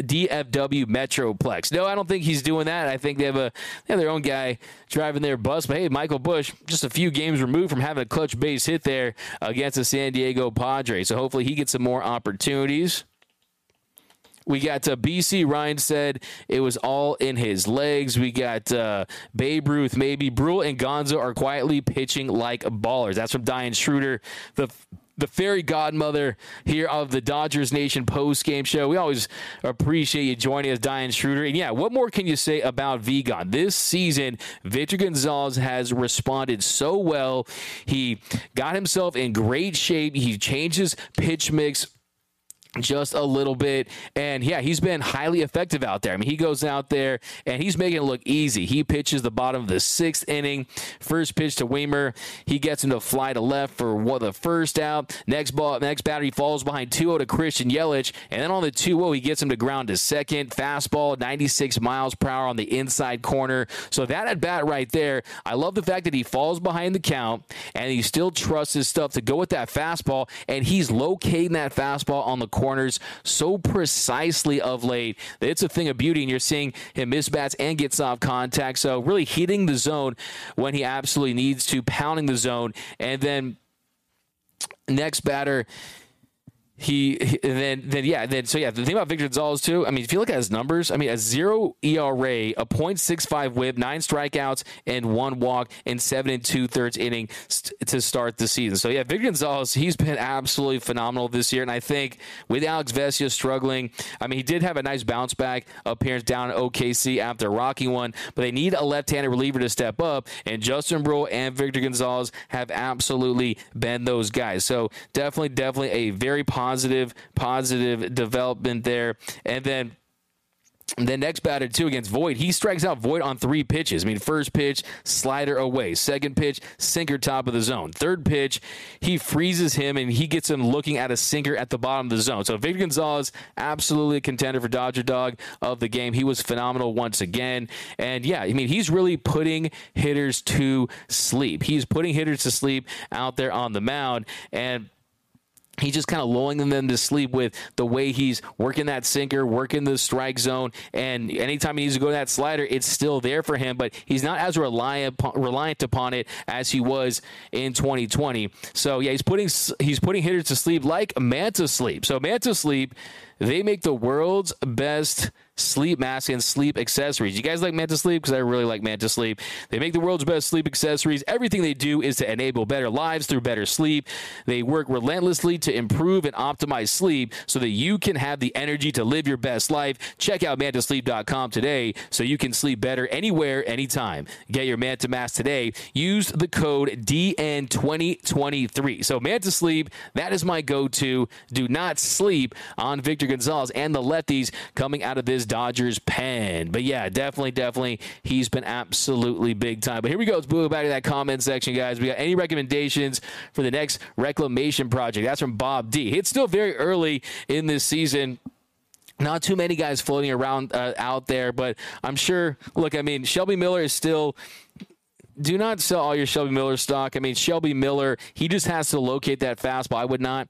Metroplex. No, I don't think he's doing that. I think they have their own guy driving their bus. But hey, Michael Bush, just a few games removed from having a clutch base hit there against the San Diego Padres. So hopefully he gets some more opportunities. We got BC Ryan said it was all in his legs. We got Babe Ruth, maybe. Bruihl and Gonzo are quietly pitching like ballers. That's from Diane Schroeder, the fairy godmother here of the Dodgers Nation post-game show. We always appreciate you joining us, Diane Schroeder. And, yeah, what more can you say about Vigon? This season, Victor Gonzalez has responded so well. He got himself in great shape. He changed his pitch mix just a little bit, and yeah, he's been highly effective out there. I mean, he goes out there and he's making it look easy. He pitches the bottom of the sixth inning, first pitch to Weimer, he gets him to fly to left for the first out. Next batter, he falls behind 2-0 to Christian Yelich, and then on the 2-0, he gets him to ground to second. Fastball, 96 miles per hour on the inside corner. So that at bat right there, I love the fact that he falls behind the count and he still trusts his stuff to go with that fastball, and he's locating that fastball on the corners so precisely of late. It's a thing of beauty, and you're seeing him miss bats and get soft contact. So really hitting the zone when he absolutely needs to, pounding the zone. And then next batter, the thing about Victor Gonzalez too, I mean, if you look at his numbers, I mean, a 0 ERA, a .65 whip, 9 strikeouts and 1 walk in 7 2/3 inning to start the season. So yeah, Victor Gonzalez, he's been absolutely phenomenal this year. And I think with Alex Vesia struggling, I mean, he did have a nice bounce back appearance down at OKC after a rocky one, but they need a left-handed reliever to step up, and Justin Bruihl and Victor Gonzalez have absolutely been those guys. So definitely a very positive development there. And then the next batter, too, against Voit, he strikes out Voit on 3 pitches. I mean, first pitch, slider away. Second pitch, sinker top of the zone. Third pitch, he freezes him, and he gets him looking at a sinker at the bottom of the zone. So Victor Gonzalez, absolutely a contender for Dodger Dog of the game. He was phenomenal once again. And, yeah, I mean, he's really putting hitters to sleep. He's putting hitters to sleep out there on the mound, and he's just kind of lulling them to sleep with the way he's working that sinker, working the strike zone, and anytime he needs to go to that slider, it's still there for him, but he's not as reliant upon it as he was in 2020. So, yeah, he's putting hitters to sleep like Manta Sleep. So Manta Sleep, they make the world's best sleep masks and sleep accessories. You guys like Manta Sleep? Because I really like Manta Sleep. They make the world's best sleep accessories. Everything they do is to enable better lives through better sleep. They work relentlessly to improve and optimize sleep so that you can have the energy to live your best life. Check out MantaSleep.com today so you can sleep better anywhere, anytime. Get your Manta mask today. Use the code DN2023. So Manta Sleep, that is my go-to. Do not sleep on Victor Gonzalez and the lefties coming out of this Dodgers pen. But yeah, definitely he's been absolutely big time. But here we go. Let's move back to that comment section, guys. We got any recommendations for the next reclamation project? That's from Bob D. It's still very early in this season. Not too many guys floating around out there, but I'm sure, look, I mean, Shelby Miller is still... Do not sell all your Shelby Miller stock. I mean, Shelby Miller, he just has to locate that fastball. I would not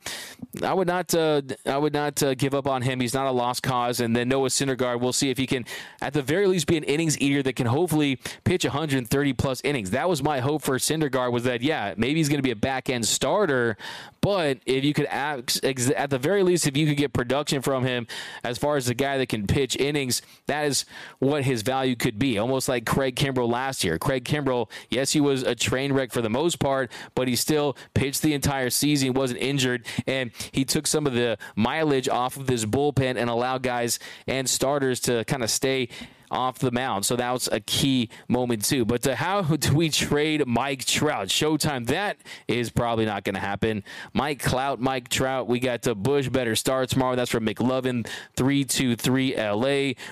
give up on him. He's not a lost cause. And then Noah Syndergaard, we'll see if he can, at the very least, be an innings eater that can hopefully pitch 130-plus innings. That was my hope for Syndergaard, was that, yeah, maybe he's going to be a back-end starter, but if you could, at the very least, if you could get production from him as far as the guy that can pitch innings, that is what his value could be, almost like Craig Kimbrell last year. Craig Kimbrell, yes, he was a train wreck for the most part, but he still pitched the entire season. He wasn't injured, and he took some of the mileage off of this bullpen and allowed guys and starters to kind of stay off the mound. So that was a key moment too. But how do we trade Mike Trout? Showtime. That is probably not going to happen. Mike Clout, Mike Trout. We got the Bush better start tomorrow. That's from McLovin 323 LA.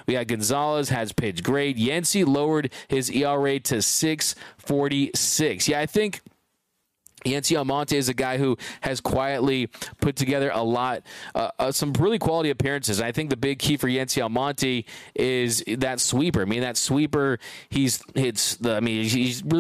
We got Gonzalez has pitched great. Yancy lowered his ERA to 6.46. Yeah, I think Yancy Almonte is a guy who has quietly put together a lot, some really quality appearances. I think the big key for Yancy Almonte is that sweeper. I mean, that sweeper, he's really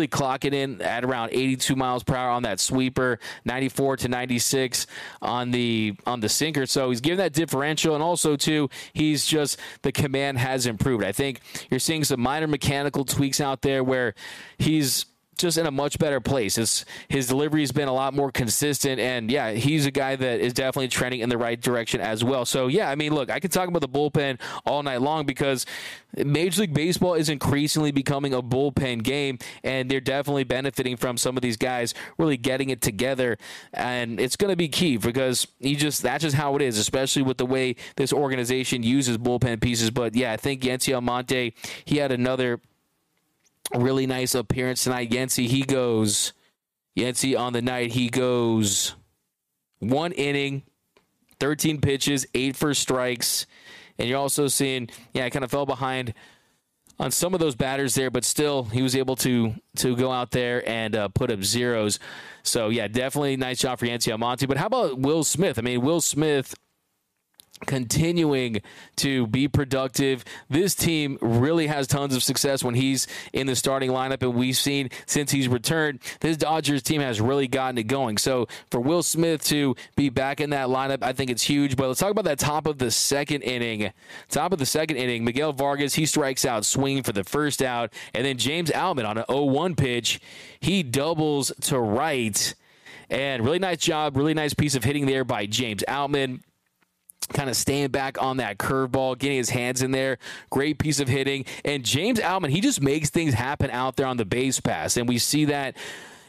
clocking in at around 82 miles per hour on that sweeper, 94 to 96 on the sinker. So he's given that differential, and also too, he's just the command has improved. I think you're seeing some minor mechanical tweaks out there where he's just in a much better place. His delivery has been a lot more consistent, and yeah, he's a guy that is definitely trending in the right direction as well. So yeah, I mean, look, I could talk about the bullpen all night long because Major League Baseball is increasingly becoming a bullpen game, and they're definitely benefiting from some of these guys really getting it together, and it's going to be key because that's just how it is, especially with the way this organization uses bullpen pieces. But yeah, I think Yancy Almonte, he had another really nice appearance tonight. Yancy on the night, he goes 1 inning, 13 pitches, 8 first strikes. And you're also seeing, I kind of fell behind on some of those batters there, but still he was able to go out there and put up zeros. So yeah, definitely nice job for Yancy Almonte. But how about Will Smith? I mean, Will Smith continuing to be productive. This team really has tons of success when he's in the starting lineup, and we've seen since he's returned, this Dodgers team has really gotten it going. So for Will Smith to be back in that lineup, I think it's huge. But let's talk about that top of the second inning. Miguel Vargas, he strikes out swinging for the first out, and then James Altman on an 0-1 pitch, he doubles to right, and really nice job, really nice piece of hitting there by James Altman, kind of staying back on that curveball, getting his hands in there. Great piece of hitting. And James Altman, he just makes things happen out there on the base pass, and we see that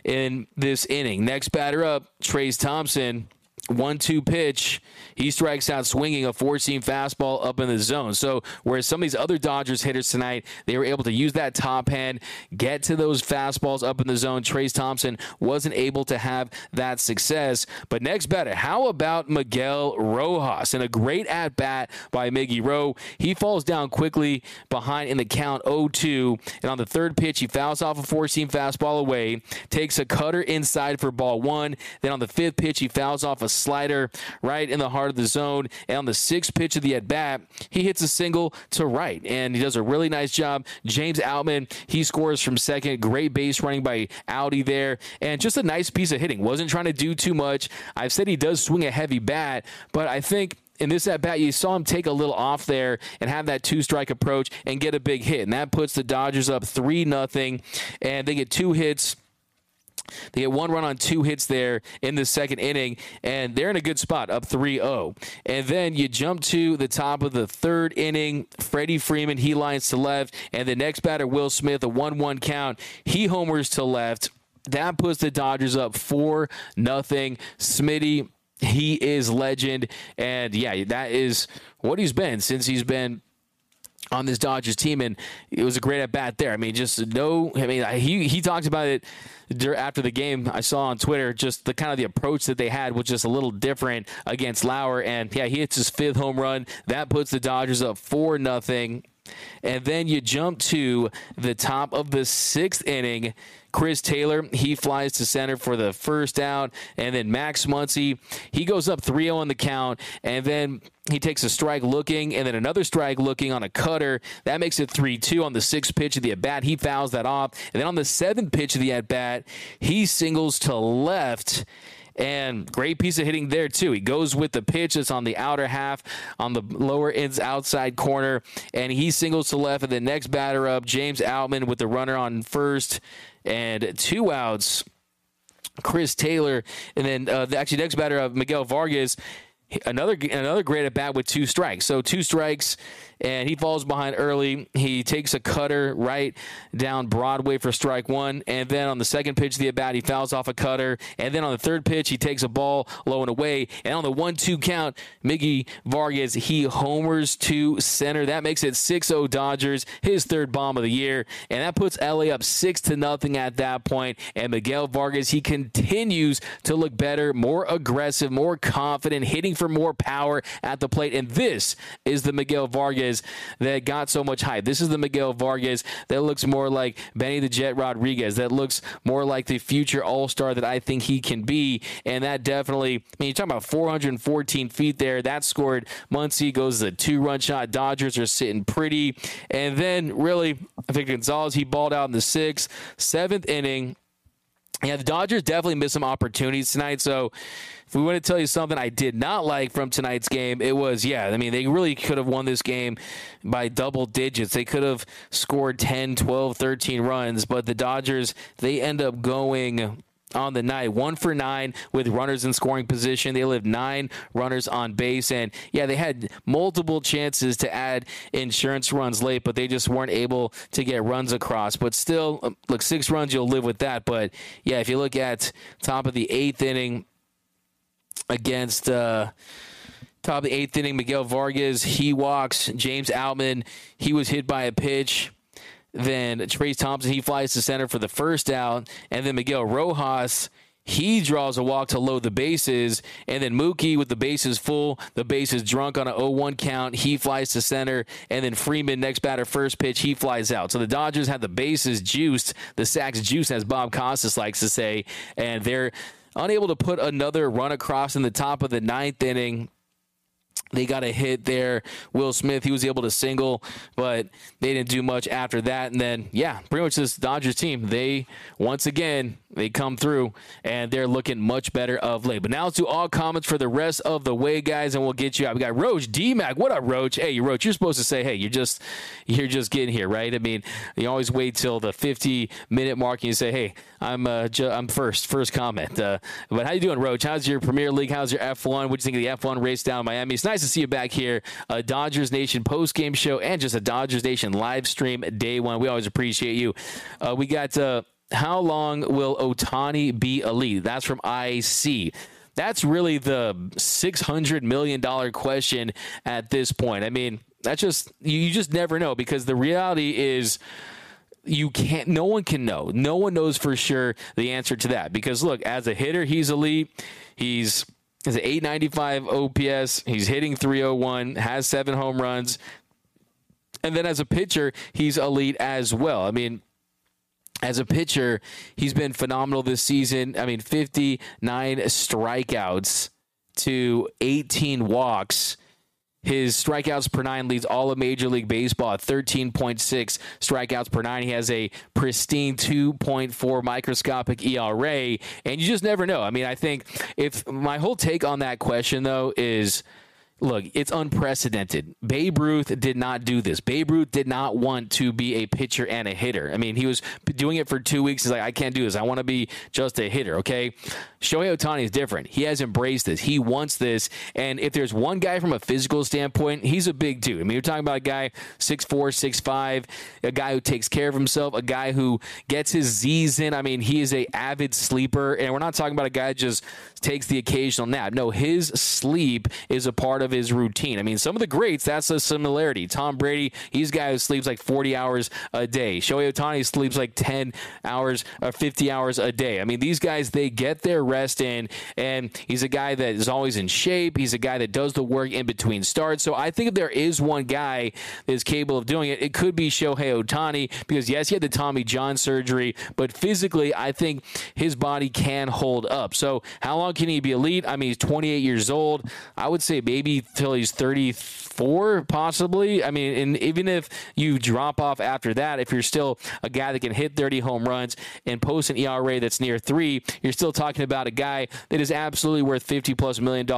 in this inning. Next batter up, Trayce Thompson. 1-2 pitch, he strikes out swinging a 4-seam fastball up in the zone. So whereas some of these other Dodgers hitters tonight, they were able to use that top hand, get to those fastballs up in the zone, Trayce Thompson wasn't able to have that success. But next batter, how about Miguel Rojas? And a great at-bat by Miggy Rowe. He falls down quickly behind in the count 0-2, and on the third pitch, he fouls off a 4-seam fastball away, takes a cutter inside for ball one. Then on the fifth pitch, he fouls off a slider right in the heart of the zone, and on the sixth pitch of the at-bat, he hits a single to right, and he does a really nice job. James Altman, he scores from second. Great base running by Audi there, and just a nice piece of hitting. Wasn't trying to do too much. I've said he does swing a heavy bat, but I think in this at-bat, you saw him take a little off there and have that two-strike approach and get a big hit, and that puts the Dodgers up 3-0, and they get 2 hits. They get 1 run on 2 hits there in the second inning, and they're in a good spot, up 3-0. And then you jump to the top of the third inning. Freddie Freeman, he lines to left, and the next batter, Will Smith, a 1-1 count. He homers to left. That puts the Dodgers up 4-0. Smitty, he is legend, and yeah, that is what he's been since he's been on this Dodgers team, and it was a great at-bat there. I mean, he talked about it after the game. I saw on Twitter just the kind of the approach that they had was just a little different against Lauer, and yeah, he hits his 5th home run. That puts the Dodgers up 4-0. And then you jump to the top of the 6th inning. Chris Taylor, he flies to center for the first out, and then Max Muncy, he goes up 3-0 on the count, and then he takes a strike looking, and then another strike looking on a cutter. That makes it 3-2 on the 6th pitch of the at-bat. He fouls that off, and then on the 7th pitch of the at-bat, he singles to left, and great piece of hitting there, too. He goes with the pitch that's on the outer half, on the lower end's outside corner, and he singles to left. And the next batter up, James Altman with the runner on first and 2 outs. Chris Taylor, and then next batter up, Miguel Vargas, another great at-bat with 2 strikes. So 2 strikes, and he falls behind early. He takes a cutter right down Broadway for strike 1, and then on the second pitch of the at-bat, he fouls off a cutter, and then on the third pitch, he takes a ball low and away, and on the 1-2 count, Miggy Vargas, he homers to center. That makes it 6-0 Dodgers, his 3rd bomb of the year, and that puts LA up 6-0 at that point, and Miguel Vargas, he continues to look better, more aggressive, more confident, hitting for more power at the plate, and this is the Miguel Vargas Vargas that got so much hype. This is the Miguel Vargas that looks more like Benny the Jet Rodriguez, that looks more like the future all-star that I think he can be. And that definitely, I mean, you're talking about 414 feet there. That scored. Muncy goes to the two-run shot. Dodgers are sitting pretty. And then, really, I think Gonzalez, he balled out in the sixth, seventh inning. Yeah, the Dodgers definitely missed some opportunities tonight. So if we want to tell you something I did not like from tonight's game, it was, I mean, they really could have won this game by double digits. They could have scored 10, 12, 13 runs, but the Dodgers, they end up going on the night 1 for 9 with runners in scoring position. They left 9 runners on base, and they had multiple chances to add insurance runs late, but they just weren't able to get runs across. But still, look, 6 runs, you'll live with that. But yeah, if you look at top of the 8th inning against top of the 8th inning, Miguel Vargas, he walks James Outman. He was hit by a pitch. Then Trayce Thompson, he flies to center for the first out. And then Miguel Rojas, he draws a walk to load the bases. And then Mookie, with the bases full, the bases drunk on an 0-1 count, he flies to center. And then Freeman, next batter, first pitch, he flies out. So the Dodgers had the bases juiced, the sacks juiced, as Bob Costas likes to say. And they're unable to put another run across in the top of the 9th inning. They got a hit there. Will Smith, he was able to single, but they didn't do much after that. And then, pretty much this Dodgers team, they, once again, they come through, and they're looking much better of late. But now let's do all comments for the rest of the way, guys, and we'll get you out. We got Roach, D-Mac. What up, Roach? Hey, Roach, you're supposed to say, hey, you're just getting here, right? I mean, you always wait till the 50-minute mark, and you say, hey, I'm first comment. But how you doing, Roach? How's your Premier League? How's your F1? What do you think of the F1 race down in Miami? It's nice to see you back here, a Dodgers Nation post-game show and just a Dodgers Nation live stream day one. We always appreciate you. We got how long will Ohtani be elite? That's from IC. That's really the $600 million question at this point. I mean, that's just, you just never know, because the reality is, you can't, no one can know. No one knows for sure the answer to that, because look, as a hitter, he's elite. He's an 895 OPS. He's hitting 301, has 7 home runs. And then as a pitcher, he's elite as well. I mean, as a pitcher, he's been phenomenal this season. I mean, 59 strikeouts to 18 walks. His strikeouts per 9 leads all of Major League Baseball at 13.6 strikeouts per 9. He has a pristine 2.4 microscopic ERA, and you just never know. I mean, I think if my whole take on that question, though, is, look, it's unprecedented. Babe Ruth did not do this. Babe Ruth did not want to be a pitcher and a hitter. I mean, he was doing it for 2 weeks. He's like, I can't do this. I want to be just a hitter, okay? Shohei Ohtani is different. He has embraced this. He wants this. And if there's one guy from a physical standpoint, he's a big dude. I mean, you're talking about a guy 6'4", 6'5", a guy who takes care of himself, a guy who gets his Z's in. I mean, he is an avid sleeper. And we're not talking about a guy who just takes the occasional nap. No, his sleep is a part of his routine. I mean, some of the greats, that's a similarity. Tom Brady, he's a guy who sleeps like 40 hours a day. Shohei Ohtani sleeps like 10 hours or 50 hours a day. I mean, these guys, they get their rest in, and he's a guy that is always in shape. He's a guy that does the work in between starts. So I think if there is one guy that is capable of doing it, it could be Shohei Ohtani, because yes, he had the Tommy John surgery, but physically, I think his body can hold up. So how long can he be elite? I mean, he's 28 years old. I would say maybe till he's 34, possibly. I mean, and even if you drop off after that, if you're still a guy that can hit 30 home runs and post an ERA that's near 3, you're still talking about a guy that is absolutely worth $50+ million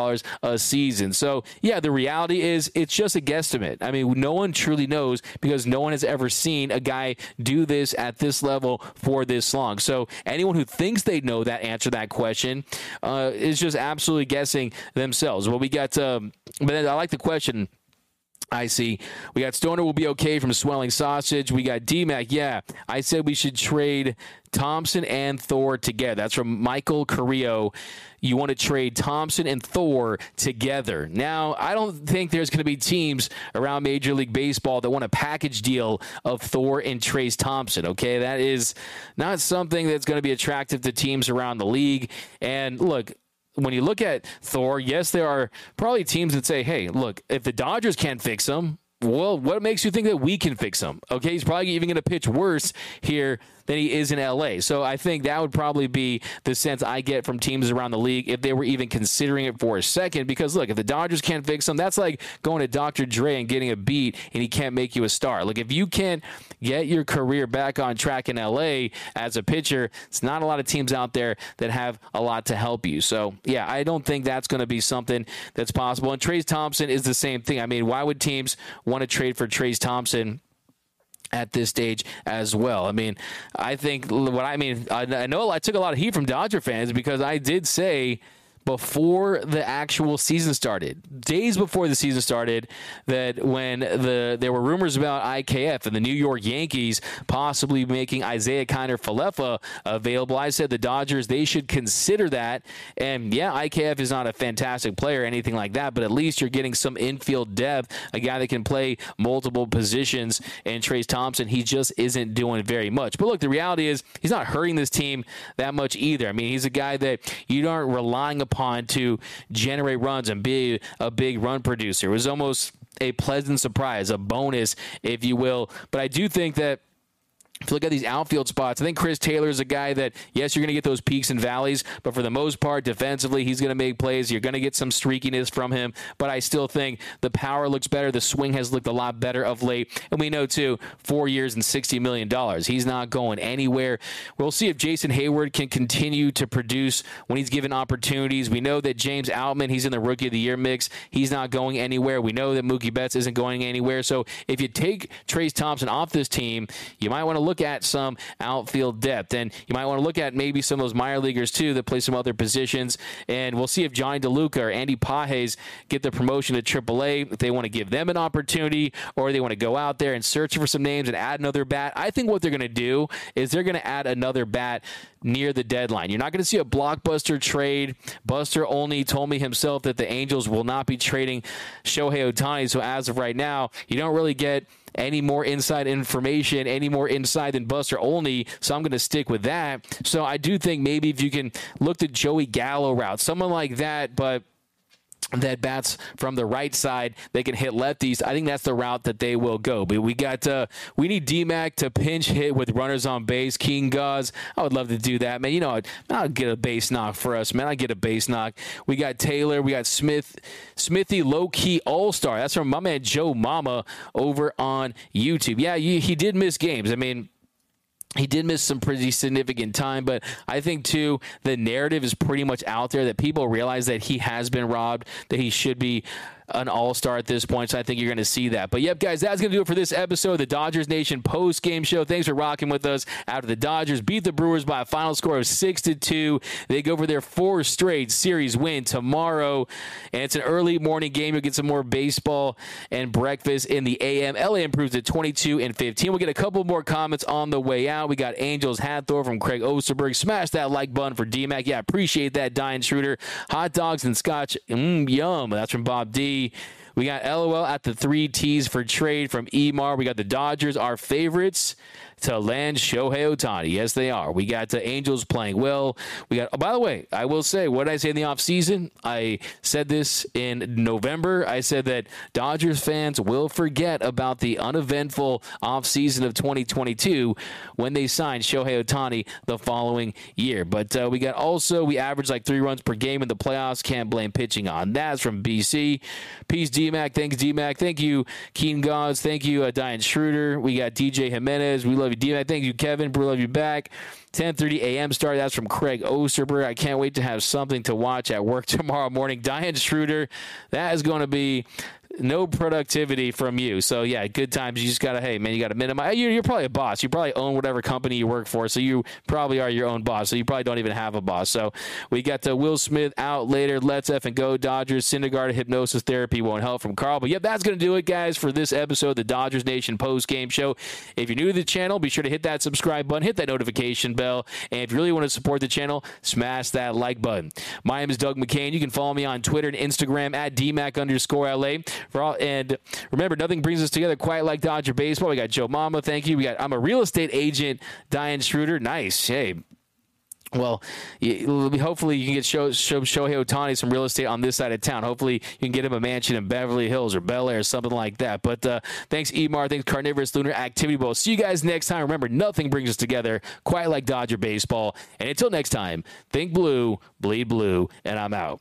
a season. So yeah, the reality is it's just a guesstimate. I mean, no one truly knows, because no one has ever seen a guy do this at this level for this long. So anyone who thinks they know that answer to that question is just absolutely guessing themselves. Well, we got but then I like the question I see. We got Stoner will be okay from Swelling Sausage. We got D-Mac. Yeah, I said we should trade Thompson and Thor together. That's from Michael Carrillo. You want to trade Thompson and Thor together. Now, I don't think there's going to be teams around Major League Baseball that want a package deal of Thor and Trayce Thompson, okay? That is not something that's going to be attractive to teams around the league. And look, when you look at Thor, yes, there are probably teams that say, hey, look, if the Dodgers can't fix him, well, what makes you think that we can fix him? Okay, he's probably even going to pitch worse here than he is in L.A. So I think that would probably be the sense I get from teams around the league if they were even considering it for a second. Because, look, if the Dodgers can't fix him, that's like going to Dr. Dre and getting a beat and he can't make you a star. Like, if you can't get your career back on track in L.A. as a pitcher, it's not a lot of teams out there that have a lot to help you. So, yeah, I don't think that's going to be something that's possible. And Trayce Thompson is the same thing. I mean, why would teams want to trade for Trayce Thompson at this stage as well? I mean, I know I took a lot of heat from Dodger fans because I did say before the actual season started, days before the season started, that when there were rumors about IKF and the New York Yankees possibly making Isaiah Kiner-Falefa available, I said the Dodgers, they should consider that. And, yeah, IKF is not a fantastic player or anything like that, but at least you're getting some infield depth, a guy that can play multiple positions. And Trayce Thompson, he just isn't doing very much. But, look, the reality is he's not hurting this team that much either. I mean, he's a guy that you aren't relying upon to generate runs and be a big run producer. It was almost a pleasant surprise, a bonus, if you will. But I do think that if you look at these outfield spots, I think Chris Taylor is a guy that, yes, you're going to get those peaks and valleys, but for the most part, defensively, he's going to make plays. You're going to get some streakiness from him, but I still think the power looks better. The swing has looked a lot better of late, and we know, too, 4 years and $60 million. He's not going anywhere. We'll see if Jason Hayward can continue to produce when he's given opportunities. We know that James Outman, he's in the Rookie of the Year mix. He's not going anywhere. We know that Mookie Betts isn't going anywhere. So if you take Trayce Thompson off this team, you might want to look at some outfield depth, and you might want to look at maybe some of those minor leaguers too that play some other positions. And we'll see if Johnny DeLuca or Andy Pages get the promotion to AAA, if they want to give them an opportunity or they want to go out there and search for some names and add another bat. I think what they're going to do is they're going to add another bat near the deadline. You're not going to see a blockbuster trade. Buster Olney told me himself that the Angels will not be trading Shohei Ohtani. So as of right now, you don't really get any more inside information, any more inside than Buster Olney, so I'm going to stick with that. So I do think maybe if you can look the Joey Gallo route, someone like that, but that bats from the right side, they can hit lefties. I think that's the route that they will go. But we need D-Mac to pinch hit with runners on base. Keaton Gauze, I would love to do that, man. You know, I'll get a base knock for us, man. I get a base knock. We got Taylor. We got Smithy, low-key all-star. That's from my man Joe Mama over on YouTube. Yeah, he did miss games. I mean, he did miss some pretty significant time, but I think, too, the narrative is pretty much out there that people realize that he has been robbed, that he should be an all-star at this point, so I think you're going to see that. But, yep, guys, that's going to do it for this episode of the Dodgers Nation post-game show. Thanks for rocking with us after the Dodgers beat the Brewers by a final score of 6-2. They go for their 4 straight series win tomorrow, and it's an early morning game. You'll get some more baseball and breakfast in the a.m. LA improves to 22-15. We'll get a couple more comments on the way out. We got Angels Hathor from Craig Osterberg. Smash that like button for D-Mac. Yeah, appreciate that, Diane Schroeder. Hot dogs and scotch. Yum. That's from Bob D. We got LOL at the 3 T's for trade from Emar. We got the Dodgers, our favorites, to land Shohei Ohtani. Yes, they are. We got the Angels playing well. We got, by the way, I will say, what did I say in the offseason? I said this in November. I said that Dodgers fans will forget about the uneventful offseason of 2022 when they signed Shohei Ohtani the following year. But we averaged like 3 runs per game in the playoffs. Can't blame pitching on that. It's from BC. Peace, D-Mac. Thanks, D-Mac. Thank you, Keaton Gauze. Thank you, Diane Schroeder. We got DJ Jimenez. We love D-Mac. Thank you, Kevin. Love you back. 10:30 a.m. start. That's from Craig Osterberg. I can't wait to have something to watch at work tomorrow morning. Diane Schroeder, that is going to be no productivity from you. So, yeah, good times. You just got to, hey, man, you got to minimize. You're probably a boss. You probably own whatever company you work for, so you probably are your own boss. So you probably don't even have a boss. So we got the Will Smith out later. Let's F and go, Dodgers. Syndergaard, hypnosis therapy won't help from Carl. But, yep, that's going to do it, guys, for this episode of the Dodgers Nation post-game show. If you're new to the channel, be sure to hit that subscribe button. Hit that notification bell. And if you really want to support the channel, smash that like button. My name is Doug McCain. You can follow me on Twitter and Instagram at DMAC_LA. And remember, nothing brings us together quite like Dodger baseball. We got Joe Mama. Thank you. We got I'm a real estate agent, Diane Schroeder. Nice. Hey. Well, hopefully you can get Shohei Ohtani some real estate on this side of town. Hopefully you can get him a mansion in Beverly Hills or Bel Air or something like that. But thanks, Emar. Thanks, Carnivorous Lunar Activity Bowl. See you guys next time. Remember, nothing brings us together quite like Dodger baseball. And until next time, think blue, bleed blue, and I'm out.